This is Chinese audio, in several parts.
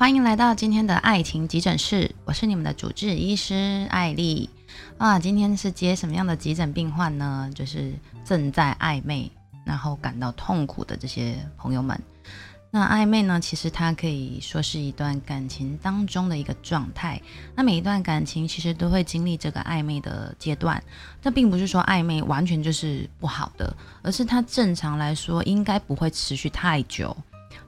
欢迎来到今天的爱情急诊室，我是你们的主治医师艾莉。今天是接什么样的急诊病患呢？就是正在暧昧然后感到痛苦的这些朋友们。那暧昧呢，其实它可以说是一段感情当中的一个状态。那每一段感情其实都会经历这个暧昧的阶段，但并不是说暧昧完全就是不好的，而是它正常来说应该不会持续太久，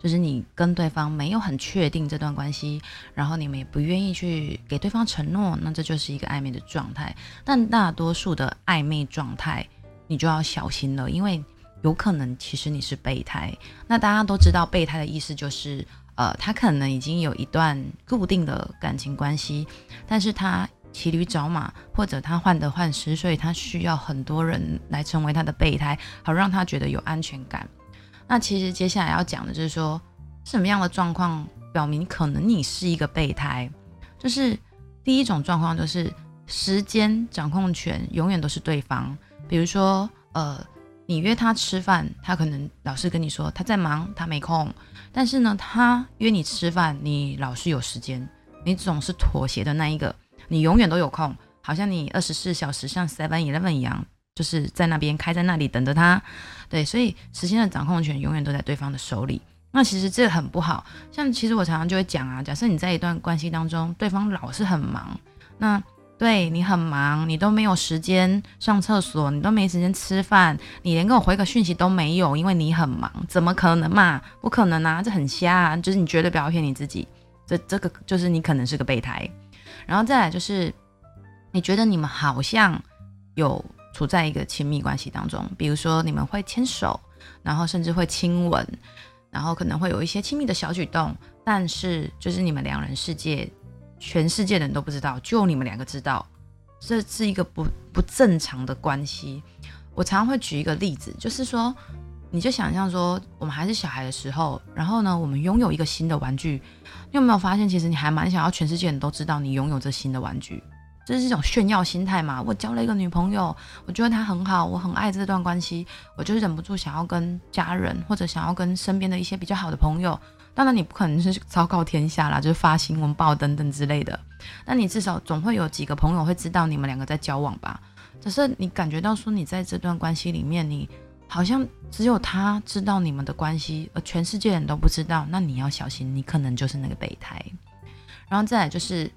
就是你跟对方没有很确定这段关系，然后你们也不愿意去给对方承诺，那这就是一个暧昧的状态。但大多数的暧昧状态你就要小心了，因为有可能其实你是备胎。那大家都知道备胎的意思就是他可能已经有一段固定的感情关系，但是他骑驴找马或者他患得患失，所以他需要很多人来成为他的备胎，好让他觉得有安全感。那其实接下来要讲的就是说，什么样的状况表明可能你是一个备胎。就是第一种状况就是时间掌控权永远都是对方。比如说你约他吃饭，他可能老是跟你说他在忙，他没空，但是呢他约你吃饭，你老是有时间，你总是妥协的那一个，你永远都有空，好像你24小时像 7-11 一样，就是在那边开在那里等着他。对，所以时间的掌控权永远都在对方的手里。那其实这很不好，像其实我常常就会讲啊，假设你在一段关系当中，对方老是很忙，那对你很忙，你都没有时间上厕所，你都没时间吃饭，你连跟我回个讯息都没有，因为你很忙，怎么可能嘛？不可能啊，这很瞎啊，就是你绝对不要骗你自己，这个就是你可能是个备胎。然后再来就是你觉得你们好像有处在一个亲密关系当中，比如说你们会牵手，然后甚至会亲吻，然后可能会有一些亲密的小举动，但是就是你们两人世界，全世界的人都不知道，就你们两个知道，这是一个不正常的关系。我常常会举一个例子，就是说你就想象说我们还是小孩的时候，然后呢我们拥有一个新的玩具，你有没有发现其实你还蛮想要全世界人都知道你拥有这新的玩具，这是一种炫耀心态嘛。我交了一个女朋友，我觉得她很好，我很爱这段关系，我就忍不住想要跟家人或者想要跟身边的一些比较好的朋友，当然你不可能是昭告天下啦，就是发新闻报等等之类的，但你至少总会有几个朋友会知道你们两个在交往吧。只是你感觉到说你在这段关系里面，你好像只有他知道你们的关系，而全世界人都不知道，那你要小心，你可能就是那个备胎。然后再来就是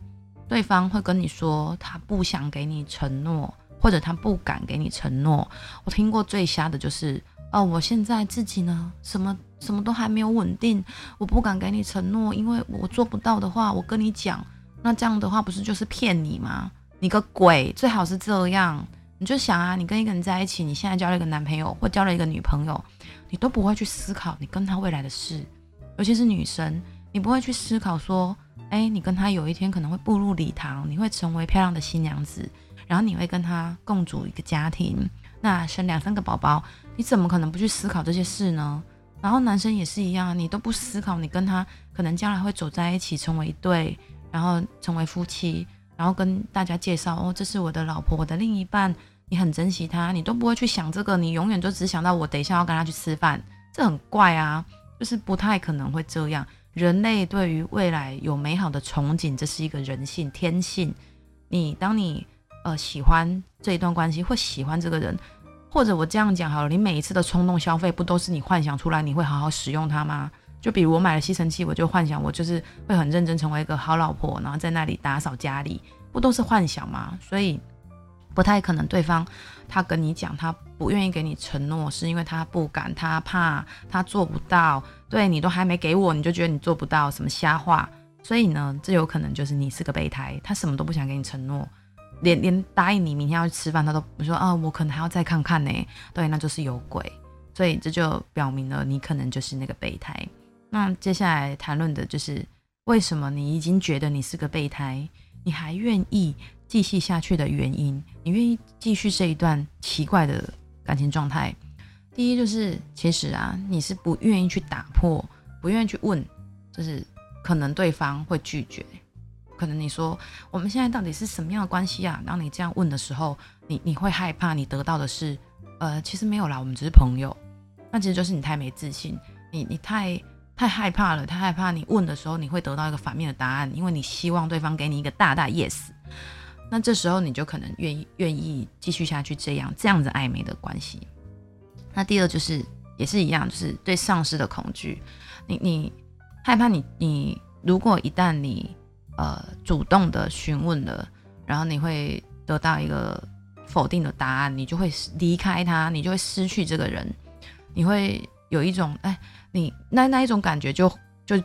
对方会跟你说他不想给你承诺，或者他不敢给你承诺。我听过最瞎的就是我现在自己呢什么都还没有稳定，我不敢给你承诺，因为我做不到的话我跟你讲，那这样的话不是就是骗你吗？你个鬼，最好是这样。你就想啊，你跟一个人在一起，你现在交了一个男朋友或交了一个女朋友，你都不会去思考你跟他未来的事，尤其是女生，你不会去思考说你跟他有一天可能会步入礼堂，你会成为漂亮的新娘子，然后你会跟他共组一个家庭，那生2-3个宝宝，你怎么可能不去思考这些事呢？然后男生也是一样，你都不思考你跟他可能将来会走在一起成为一对，然后成为夫妻，然后跟大家介绍这是我的老婆，我的另一半，你很珍惜他，你都不会去想这个，你永远就只想到我等一下要跟他去吃饭，这很怪啊，就是不太可能会这样。人类对于未来有美好的憧憬，这是一个人性天性。当你喜欢这一段关系或喜欢这个人，或者我这样讲好了，你每一次的冲动消费不都是你幻想出来你会好好使用它吗？就比如我买了吸尘器，我就幻想我就是会很认真成为一个好老婆，然后在那里打扫家里，不都是幻想吗？所以不太可能对方他跟你讲他不愿意给你承诺，是因为他不敢，他怕，他做不到。对，你都还没给我，你就觉得你做不到，什么瞎话。所以呢，这有可能就是你是个备胎，他什么都不想给你承诺，连答应你明天要去吃饭他都不说，我可能还要再看看呢。对，那就是有鬼。所以这就表明了你可能就是那个备胎。那接下来谈论的就是为什么你已经觉得你是个备胎，你还愿意继续下去的原因，你愿意继续这一段奇怪的感情状态。第一就是其实啊，你是不愿意去打破，不愿意去问，就是可能对方会拒绝。可能你说我们现在到底是什么样的关系啊，然后你这样问的时候，你会害怕你得到的是其实没有啦，我们只是朋友。那其实就是你太没自信，你太太害怕了，太害怕你问的时候你会得到一个反面的答案，因为你希望对方给你一个大大 yes， 那这时候你就可能愿意继续下去这样子暧昧的关系。那第二就是也是一样，就是对丧失的恐惧，你害怕你如果一旦你主动的询问了，然后你会得到一个否定的答案，你就会离开他，你就会失去这个人，你会有一种你那一种感觉，就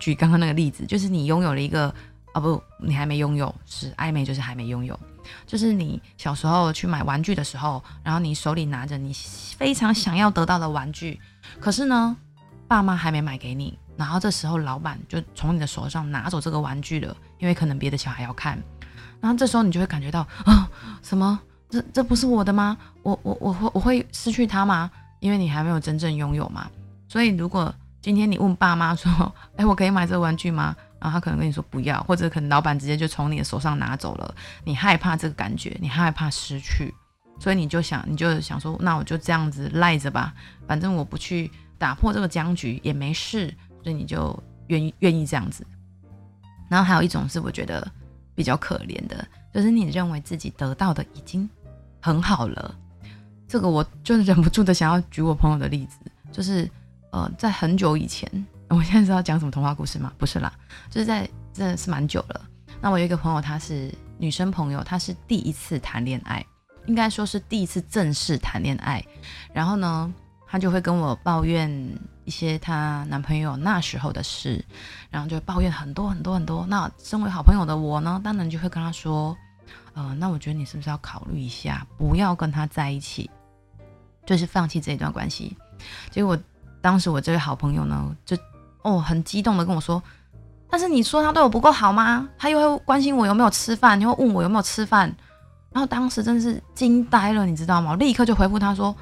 举刚刚那个例子，就是你拥有了一个不，你还没拥有，是暧昧，就是还没拥有，就是你小时候去买玩具的时候，然后你手里拿着你非常想要得到的玩具，可是呢爸妈还没买给你，然后这时候老板就从你的手上拿走这个玩具了，因为可能别的小孩要看，然后这时候你就会感觉到什么这不是我的吗？我会失去它吗？因为你还没有真正拥有嘛。所以如果今天你问爸妈说我可以买这个玩具吗？然后他可能跟你说不要，或者可能老板直接就从你的手上拿走了，你害怕这个感觉，你害怕失去，所以你就想说，那我就这样子赖着吧，反正我不去打破这个僵局也没事，所以你就愿意这样子。然后还有一种是我觉得比较可怜的，就是你认为自己得到的已经很好了。这个我就忍不住的想要举我朋友的例子，就是在很久以前，我现在知道讲什么童话故事吗？不是啦，就是真的是蛮久了。那我有一个朋友，她是女生朋友，她是第一次谈恋爱，应该说是第一次正式谈恋爱。然后呢，她就会跟我抱怨一些她男朋友那时候的事，然后就抱怨很多很多很多。那身为好朋友的我呢，当然就会跟她说，那我觉得你是不是要考虑一下，不要跟他在一起，就是放弃这一段关系。结果当时我这位好朋友呢，就很激动的跟我说，但是你说他对我不够好吗？他又会关心我有没有吃饭，又会问我有没有吃饭。然后当时真是惊呆了，你知道吗？我立刻就回复他说，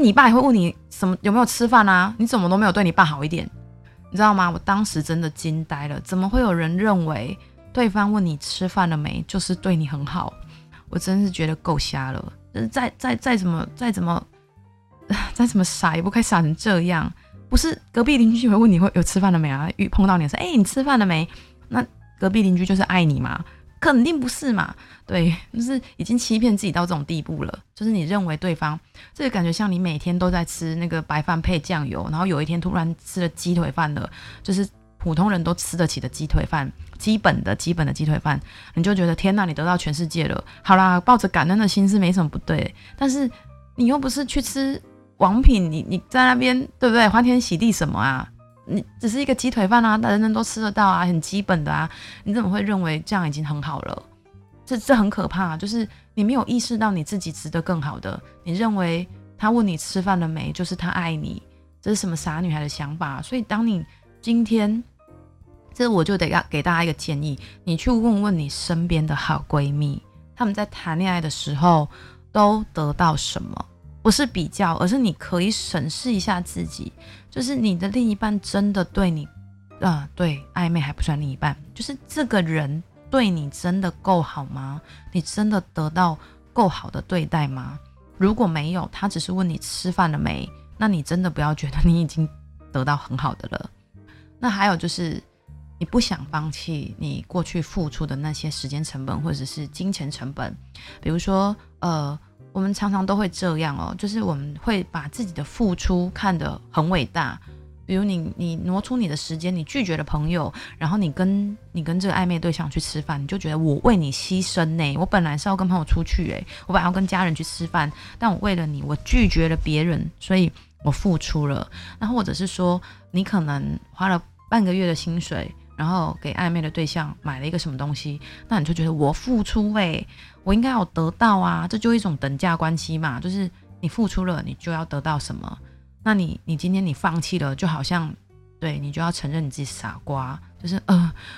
你爸也会问你什么有没有吃饭啊，你怎么都没有对你爸好一点，你知道吗？我当时真的惊呆了，怎么会有人认为对方问你吃饭了没就是对你很好？我真是觉得够瞎了，就是再怎么傻也不该傻成这样。不是隔壁邻居会问你会有吃饭了没啊？碰到你说你吃饭了没，那隔壁邻居就是爱你吗？肯定不是嘛。对，就是已经欺骗自己到这种地步了，就是你认为对方，这个感觉像你每天都在吃那个白饭配酱油，然后有一天突然吃了鸡腿饭了，就是普通人都吃得起的鸡腿饭，基本的鸡腿饭，你就觉得天哪，你得到全世界了。好啦，抱着感恩的心是没什么不对，但是你又不是去吃王品，你在那边对不对欢天喜地什么啊？你只是一个鸡腿饭啊，人人都吃得到啊，很基本的啊，你怎么会认为这样已经很好了？这很可怕，就是你没有意识到你自己值得更好的，你认为他问你吃饭了没就是他爱你，这是什么傻女孩的想法。所以当你今天，这我就得要给大家一个建议，你去问问你身边的好闺蜜，她们在谈恋爱的时候都得到什么？不是比较，而是你可以审视一下自己，就是你的另一半真的对你对，暧昧还不算另一半，就是这个人对你真的够好吗？你真的得到够好的对待吗？如果没有，他只是问你吃饭了没，那你真的不要觉得你已经得到很好的了。那还有就是你不想放弃你过去付出的那些时间成本或者是金钱成本，比如说我们常常都会这样就是我们会把自己的付出看得很伟大，比如你挪出你的时间，你拒绝了朋友，然后你跟这个暧昧对象去吃饭，你就觉得我为你牺牲呢，我本来是要跟朋友出去我本来要跟家人去吃饭，但我为了你我拒绝了别人，所以我付出了。那或者是说你可能花了半个月的薪水，然后给暧昧的对象买了一个什么东西，那你就觉得我付出我应该有得到啊，这就一种等价关系嘛，就是你付出了你就要得到什么。那你今天你放弃了，就好像对你就要承认你自己傻瓜，就是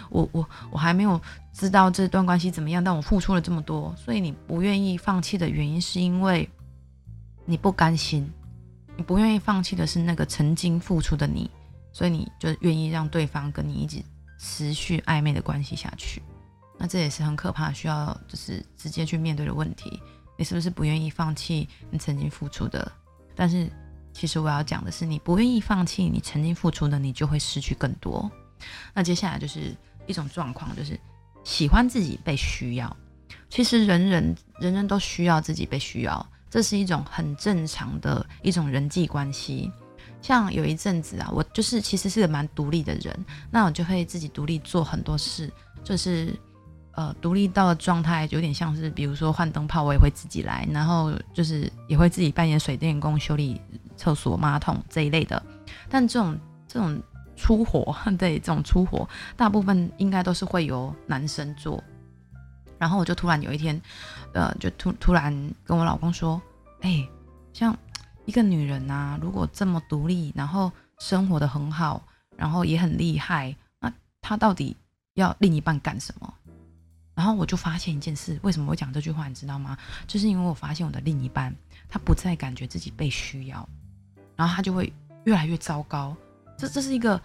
我还没有知道这段关系怎么样，但我付出了这么多，所以你不愿意放弃的原因是因为你不甘心，你不愿意放弃的是那个曾经付出的你，所以你就愿意让对方跟你一直持续暧昧的关系下去。那这也是很可怕，需要就是直接去面对的问题，你是不是不愿意放弃你曾经付出的，但是其实我要讲的是，你不愿意放弃你曾经付出的，你就会失去更多。那接下来就是一种状况，就是喜欢自己被需要。其实人人都需要自己被需要，这是一种很正常的一种人际关系。像有一阵子啊，我就是其实是个蛮独立的人，那我就会自己独立做很多事，就是独立到的状态有点像是，比如说换灯泡我也会自己来，然后就是也会自己扮演水电工、修理厕所马桶这一类的。但这种粗活，对，这种粗活大部分应该都是会由男生做。然后我就突然有一天就突然跟我老公说，哎，像一个女人啊，如果这么独立，然后生活的很好，然后也很厉害，那她到底要另一半干什么？然后我就发现一件事，为什么我讲这句话你知道吗？就是因为我发现我的另一半他不再感觉自己被需要，然后他就会越来越糟糕。这是一个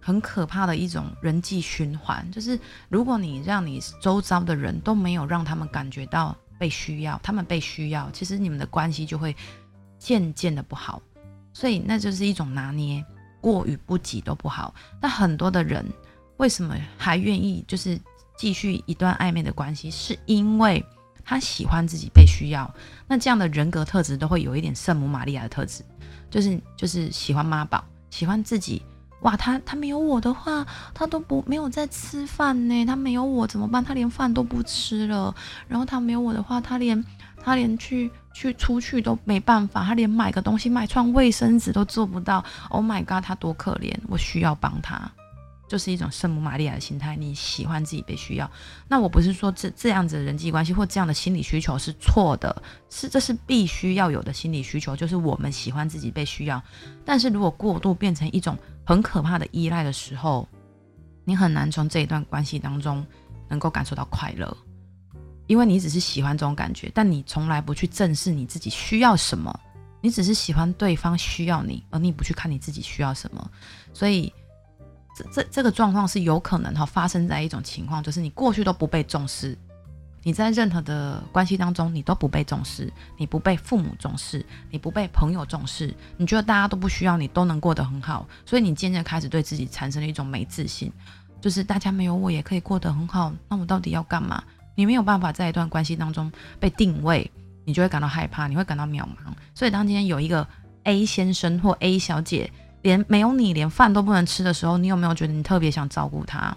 很可怕的一种人际循环，就是如果你让你周遭的人都没有让他们感觉到被需要，他们被需要，其实你们的关系就会渐渐的不好。所以那就是一种拿捏，过与不及都不好。那很多的人为什么还愿意就是继续一段暧昧的关系，是因为他喜欢自己被需要。那这样的人格特质都会有一点圣母玛利亚的特质，就是喜欢妈宝，喜欢自己。哇，他没有我的话，他都没有在吃饭呢，他没有我怎么办？他连饭都不吃了。然后他没有我的话，他连去出去都没办法，他连买个东西、买串卫生纸都做不到。Oh my god， 他多可怜！我需要帮他。就是一种圣母玛利亚的心态，你喜欢自己被需要。那我不是说这样子的人际关系或这样的心理需求是错的，这是必须要有的心理需求，就是我们喜欢自己被需要。但是如果过度变成一种很可怕的依赖的时候，你很难从这一段关系当中能够感受到快乐，因为你只是喜欢这种感觉，但你从来不去正视你自己需要什么，你只是喜欢对方需要你，而你不去看你自己需要什么。所以这个状况是有可能发生在一种情况，就是你过去都不被重视，你在任何的关系当中你都不被重视，你不被父母重视，你不被朋友重视，你觉得大家都不需要你，都能过得很好，所以你渐渐开始对自己产生了一种没自信，就是大家没有我也可以过得很好，那我到底要干嘛？你没有办法在一段关系当中被定位，你就会感到害怕，你会感到渺茫。所以当今天有一个 A 先生或 A 小姐连没有你连饭都不能吃的时候，你有没有觉得你特别想照顾他？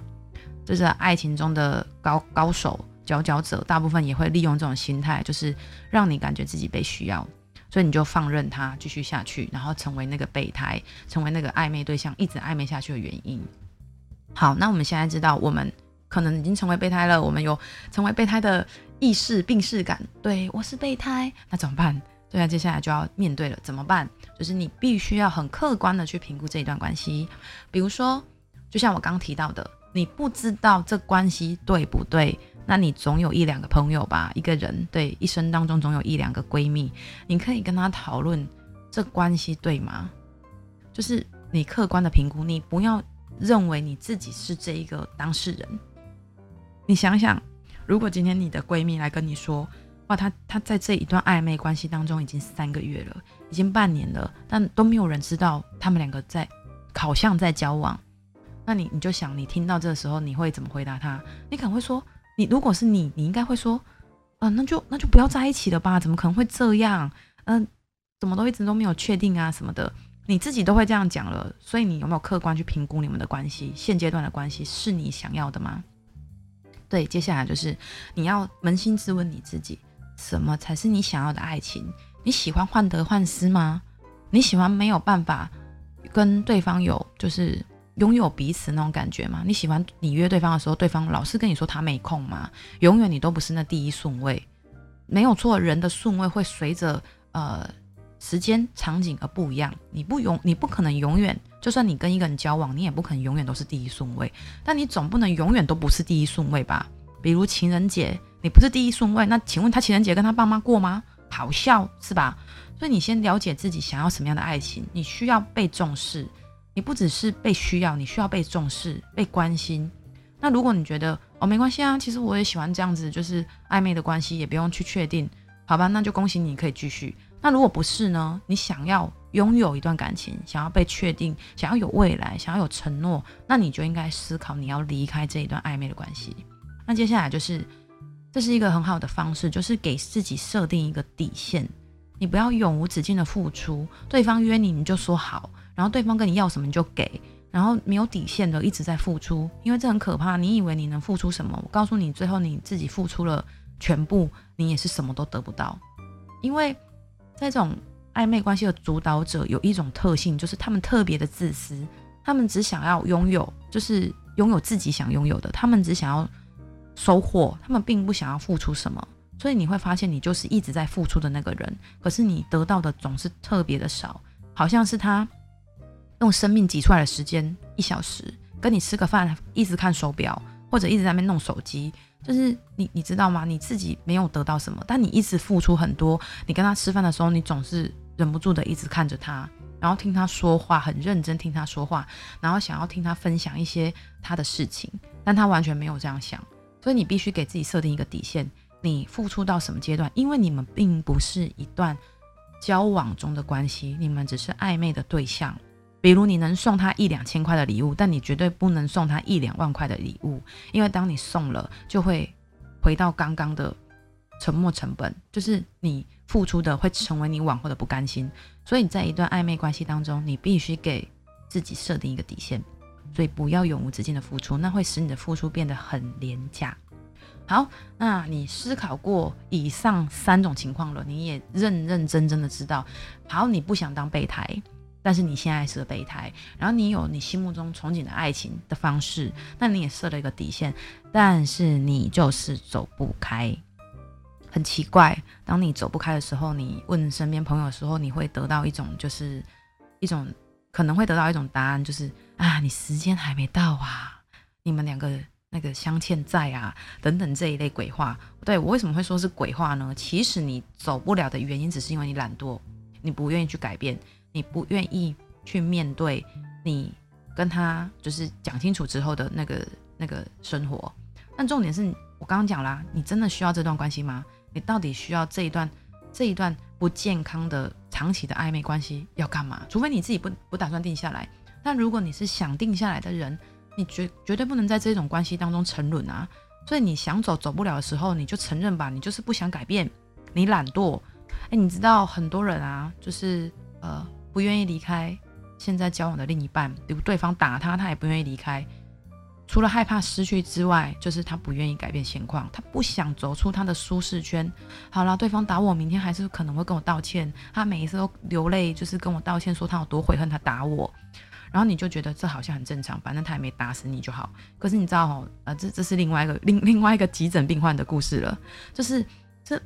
这是爱情中的高手佼佼者，大部分也会利用这种心态，就是让你感觉自己被需要，所以你就放任他继续下去，然后成为那个备胎，成为那个暧昧对象一直暧昧下去的原因。好，那我们现在知道我们可能已经成为备胎了，我们有成为备胎的意识病识感，对，我是备胎，那怎么办？对啊，接下来就要面对了，怎么办？就是你必须要很客观的去评估这一段关系。比如说，就像我刚提到的，你不知道这关系对不对，那你总有一两个朋友吧，一个人，对，一生当中总有一两个闺蜜，你可以跟她讨论这关系对吗？就是你客观的评估，你不要认为你自己是这一个当事人。你想想，如果今天你的闺蜜来跟你说，哇，他在这一段暧昧关系当中已经3个月了，已经半年了，但都没有人知道他们两个在好像在交往。那你就想，你听到这个时候你会怎么回答他？你可能会说，你如果是你应该会说，那就不要在一起了吧，怎么可能会这样？怎么都一直都没有确定啊什么的，你自己都会这样讲了。所以你有没有客观去评估你们的关系？现阶段的关系是你想要的吗？对，接下来就是你要扪心自问你自己。什么才是你想要的爱情？你喜欢患得患失吗？你喜欢没有办法跟对方有就是拥有彼此那种感觉吗？你喜欢你约对方的时候，对方老是跟你说他没空吗？永远你都不是那第一顺位。没有错，人的顺位会随着时间场景而不一样，你不可能永远，就算你跟一个人交往，你也不可能永远都是第一顺位，但你总不能永远都不是第一顺位吧？比如情人节你不是第一顺位，那请问他情人节跟他爸妈过吗？好笑是吧？所以你先了解自己想要什么样的爱情，你需要被重视，你不只是被需要，你需要被重视、被关心。那如果你觉得没关系啊，其实我也喜欢这样子，就是暧昧的关系也不用去确定，好吧，那就恭喜你可以继续。那如果不是呢？你想要拥有一段感情，想要被确定，想要有未来，想要有承诺，那你就应该思考你要离开这一段暧昧的关系。那接下来就是这是一个很好的方式，就是给自己设定一个底线，你不要永无止境的付出，对方约你你就说好，然后对方跟你要什么你就给，然后没有底线的一直在付出，因为这很可怕。你以为你能付出什么？我告诉你，最后你自己付出了全部，你也是什么都得不到。因为在这种暧昧关系的主导者有一种特性，就是他们特别的自私，他们只想要拥有，就是拥有自己想拥有的，他们只想要收获，他们并不想要付出什么。所以你会发现，你就是一直在付出的那个人，可是你得到的总是特别的少，好像是他用生命挤出来的时间1小时跟你吃个饭，一直看手表或者一直在那边弄手机，就是你知道吗？你自己没有得到什么，但你一直付出很多。你跟他吃饭的时候，你总是忍不住的一直看着他，然后听他说话，很认真听他说话，然后想要听他分享一些他的事情，但他完全没有这样想。所以你必须给自己设定一个底线，你付出到什么阶段？因为你们并不是一段交往中的关系，你们只是暧昧的对象。比如你能送他1、2000块的礼物，但你绝对不能送他1、2万块的礼物，因为当你送了，就会回到刚刚的沉没成本，就是你付出的会成为你往后的不甘心。所以你在一段暧昧关系当中，你必须给自己设定一个底线，所以不要永无止境的付出，那会使你的付出变得很廉价。好，那你思考过以上3种情况了，你也认真的知道，好，你不想当备胎，但是你现在是个备胎，然后你有你心目中憧憬的爱情的方式，那你也设了一个底线，但是你就是走不开。很奇怪，当你走不开的时候，你问身边朋友的时候，你会得到一种就是一种可能会得到一种答案，就是啊，你时间还没到啊，你们2个那个相欠债啊等等这一类鬼话。对，我为什么会说是鬼话呢？其实你走不了的原因只是因为你懒惰，你不愿意去改变，你不愿意去面对你跟他就是讲清楚之后的那个生活。但重点是我刚刚讲啦，你真的需要这段关系吗？你到底需要这一段不健康的长期的暧昧关系要干嘛？除非你自己不打算定下来。但如果你是想定下来的人，你绝对不能在这种关系当中沉沦啊。所以你想走不了的时候，你就承认吧，你就是不想改变，你懒惰。你知道很多人啊，就是不愿意离开现在交往的另一半，比如对方打他，他也不愿意离开，除了害怕失去之外，就是他不愿意改变现况，他不想走出他的舒适圈。好啦，对方打我，明天还是可能会跟我道歉，他每一次都流泪，就是跟我道歉说他有多悔恨他打我，然后你就觉得这好像很正常，反正他也没打死你就好。可是你知道这是另外一个急诊病患的故事了，就是这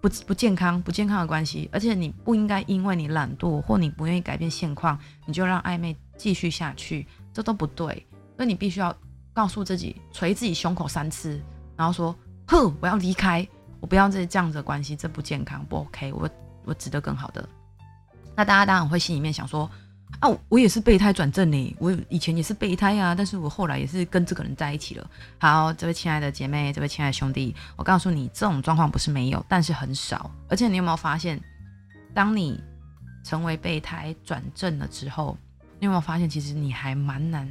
不健康的关系。而且你不应该因为你懒惰或你不愿意改变现况，你就让暧昧继续下去，这都不对。所以你必须要告诉自己，捶自己胸口3次，然后说哼，我要离开，我不要这样子的关系，这不健康，不 OK， 我值得更好的。那大家当然会心里面想说啊，我也是备胎转正耶，我以前也是备胎啊，但是我后来也是跟这个人在一起了。好，这位亲爱的姐妹，这位亲爱的兄弟，我告诉你，这种状况不是没有，但是很少。而且你有没有发现，当你成为备胎转正了之后，你有没有发现其实你还蛮难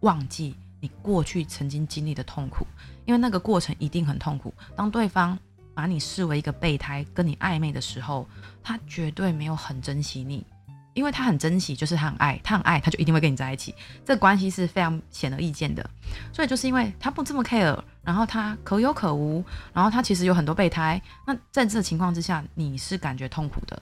忘记你过去曾经经历的痛苦，因为那个过程一定很痛苦。当对方把你视为一个备胎跟你暧昧的时候，他绝对没有很珍惜你，因为他很珍惜，就是他很爱，他就一定会跟你在一起。这关系是非常显而易见的。所以就是因为他不这么 care， 然后他可有可无，然后他其实有很多备胎。那在这情况之下，你是感觉痛苦的。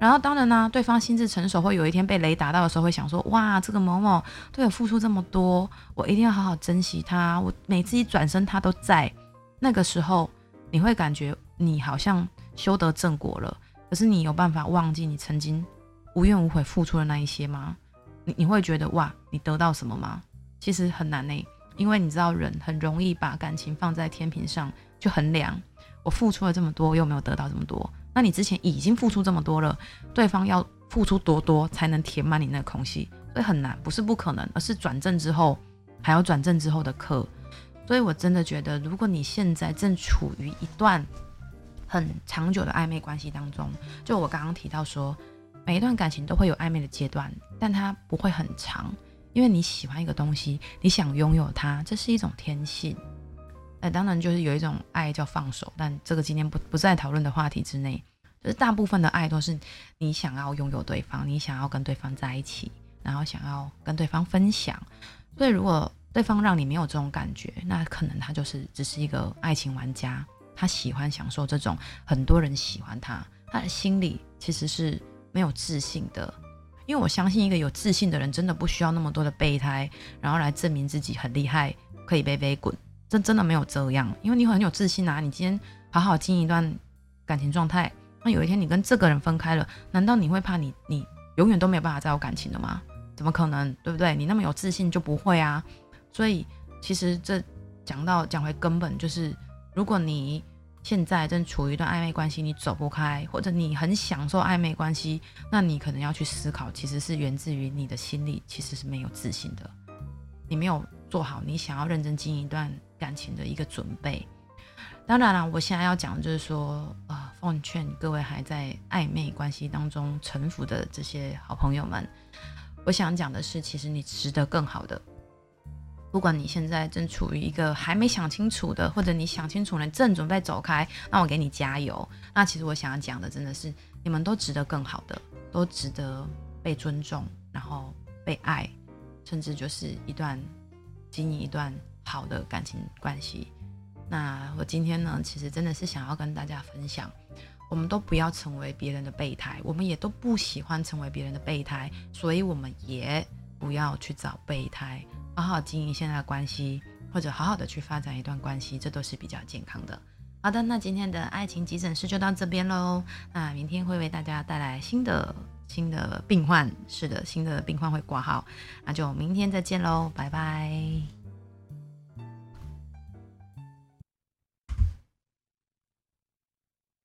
然后当然呢，对方心智成熟，会有一天被雷打到的时候，会想说哇，这个某某对我付出这么多，我一定要好好珍惜他，我每次一转身他都在。那个时候你会感觉你好像修得正果了，可是你有办法忘记你曾经无怨无悔付出的那一些吗？你会觉得哇，你得到什么吗？其实很难耶，因为你知道人很容易把感情放在天平上就衡量，我付出了这么多，我又没有得到这么多。那你之前已经付出这么多了，对方要付出多多才能填满你那个空隙，所以很难，不是不可能，而是转正之后还有转正之后的课。所以我真的觉得，如果你现在正处于一段很长久的暧昧关系当中，就我刚刚提到说每一段感情都会有暧昧的阶段，但它不会很长，因为你喜欢一个东西，你想拥有它，这是一种天性。当然就是有一种爱叫放手，但这个今天不在讨论的话题之内。就是大部分的爱都是你想要拥有对方，你想要跟对方在一起，然后想要跟对方分享。所以如果对方让你没有这种感觉，那可能他就是只是一个爱情玩家，他喜欢享受这种很多人喜欢他，他的心里其实是没有自信的。因为我相信一个有自信的人真的不需要那么多的备胎，然后来证明自己很厉害，可以滚，这真的没有这样。因为你很有自信啊，你今天好好经营一段感情状态，那有一天你跟这个人分开了，难道你会怕你永远都没有办法再有感情了吗？怎么可能，对不对？你那么有自信就不会啊。所以其实这讲回根本，就是如果你现在正处于一段暧昧关系，你走不开，或者你很享受暧昧关系，那你可能要去思考，其实是源自于你的心里其实是没有自信的，你没有做好你想要认真经营一段感情的一个准备。当然啦，我现在要讲的就是说，奉劝各位还在暧昧关系当中沉浮的这些好朋友们，我想讲的是，其实你值得更好的。不管你现在正处于一个还没想清楚的，或者你想清楚了正准备走开，那我给你加油。那其实我想要讲的真的是，你们都值得更好的，都值得被尊重，然后被爱，甚至就是一段经营一段好的感情关系。那我今天呢，其实真的是想要跟大家分享，我们都不要成为别人的备胎，我们也都不喜欢成为别人的备胎，所以我们也不要去找备胎，好好经营现在的关系，或者好好的去发展一段关系，这都是比较健康的。好的，那今天的爱情急诊室就到这边咯。那明天会为大家带来新的病患，是的，新的病患会挂号，那就明天再见咯，拜拜。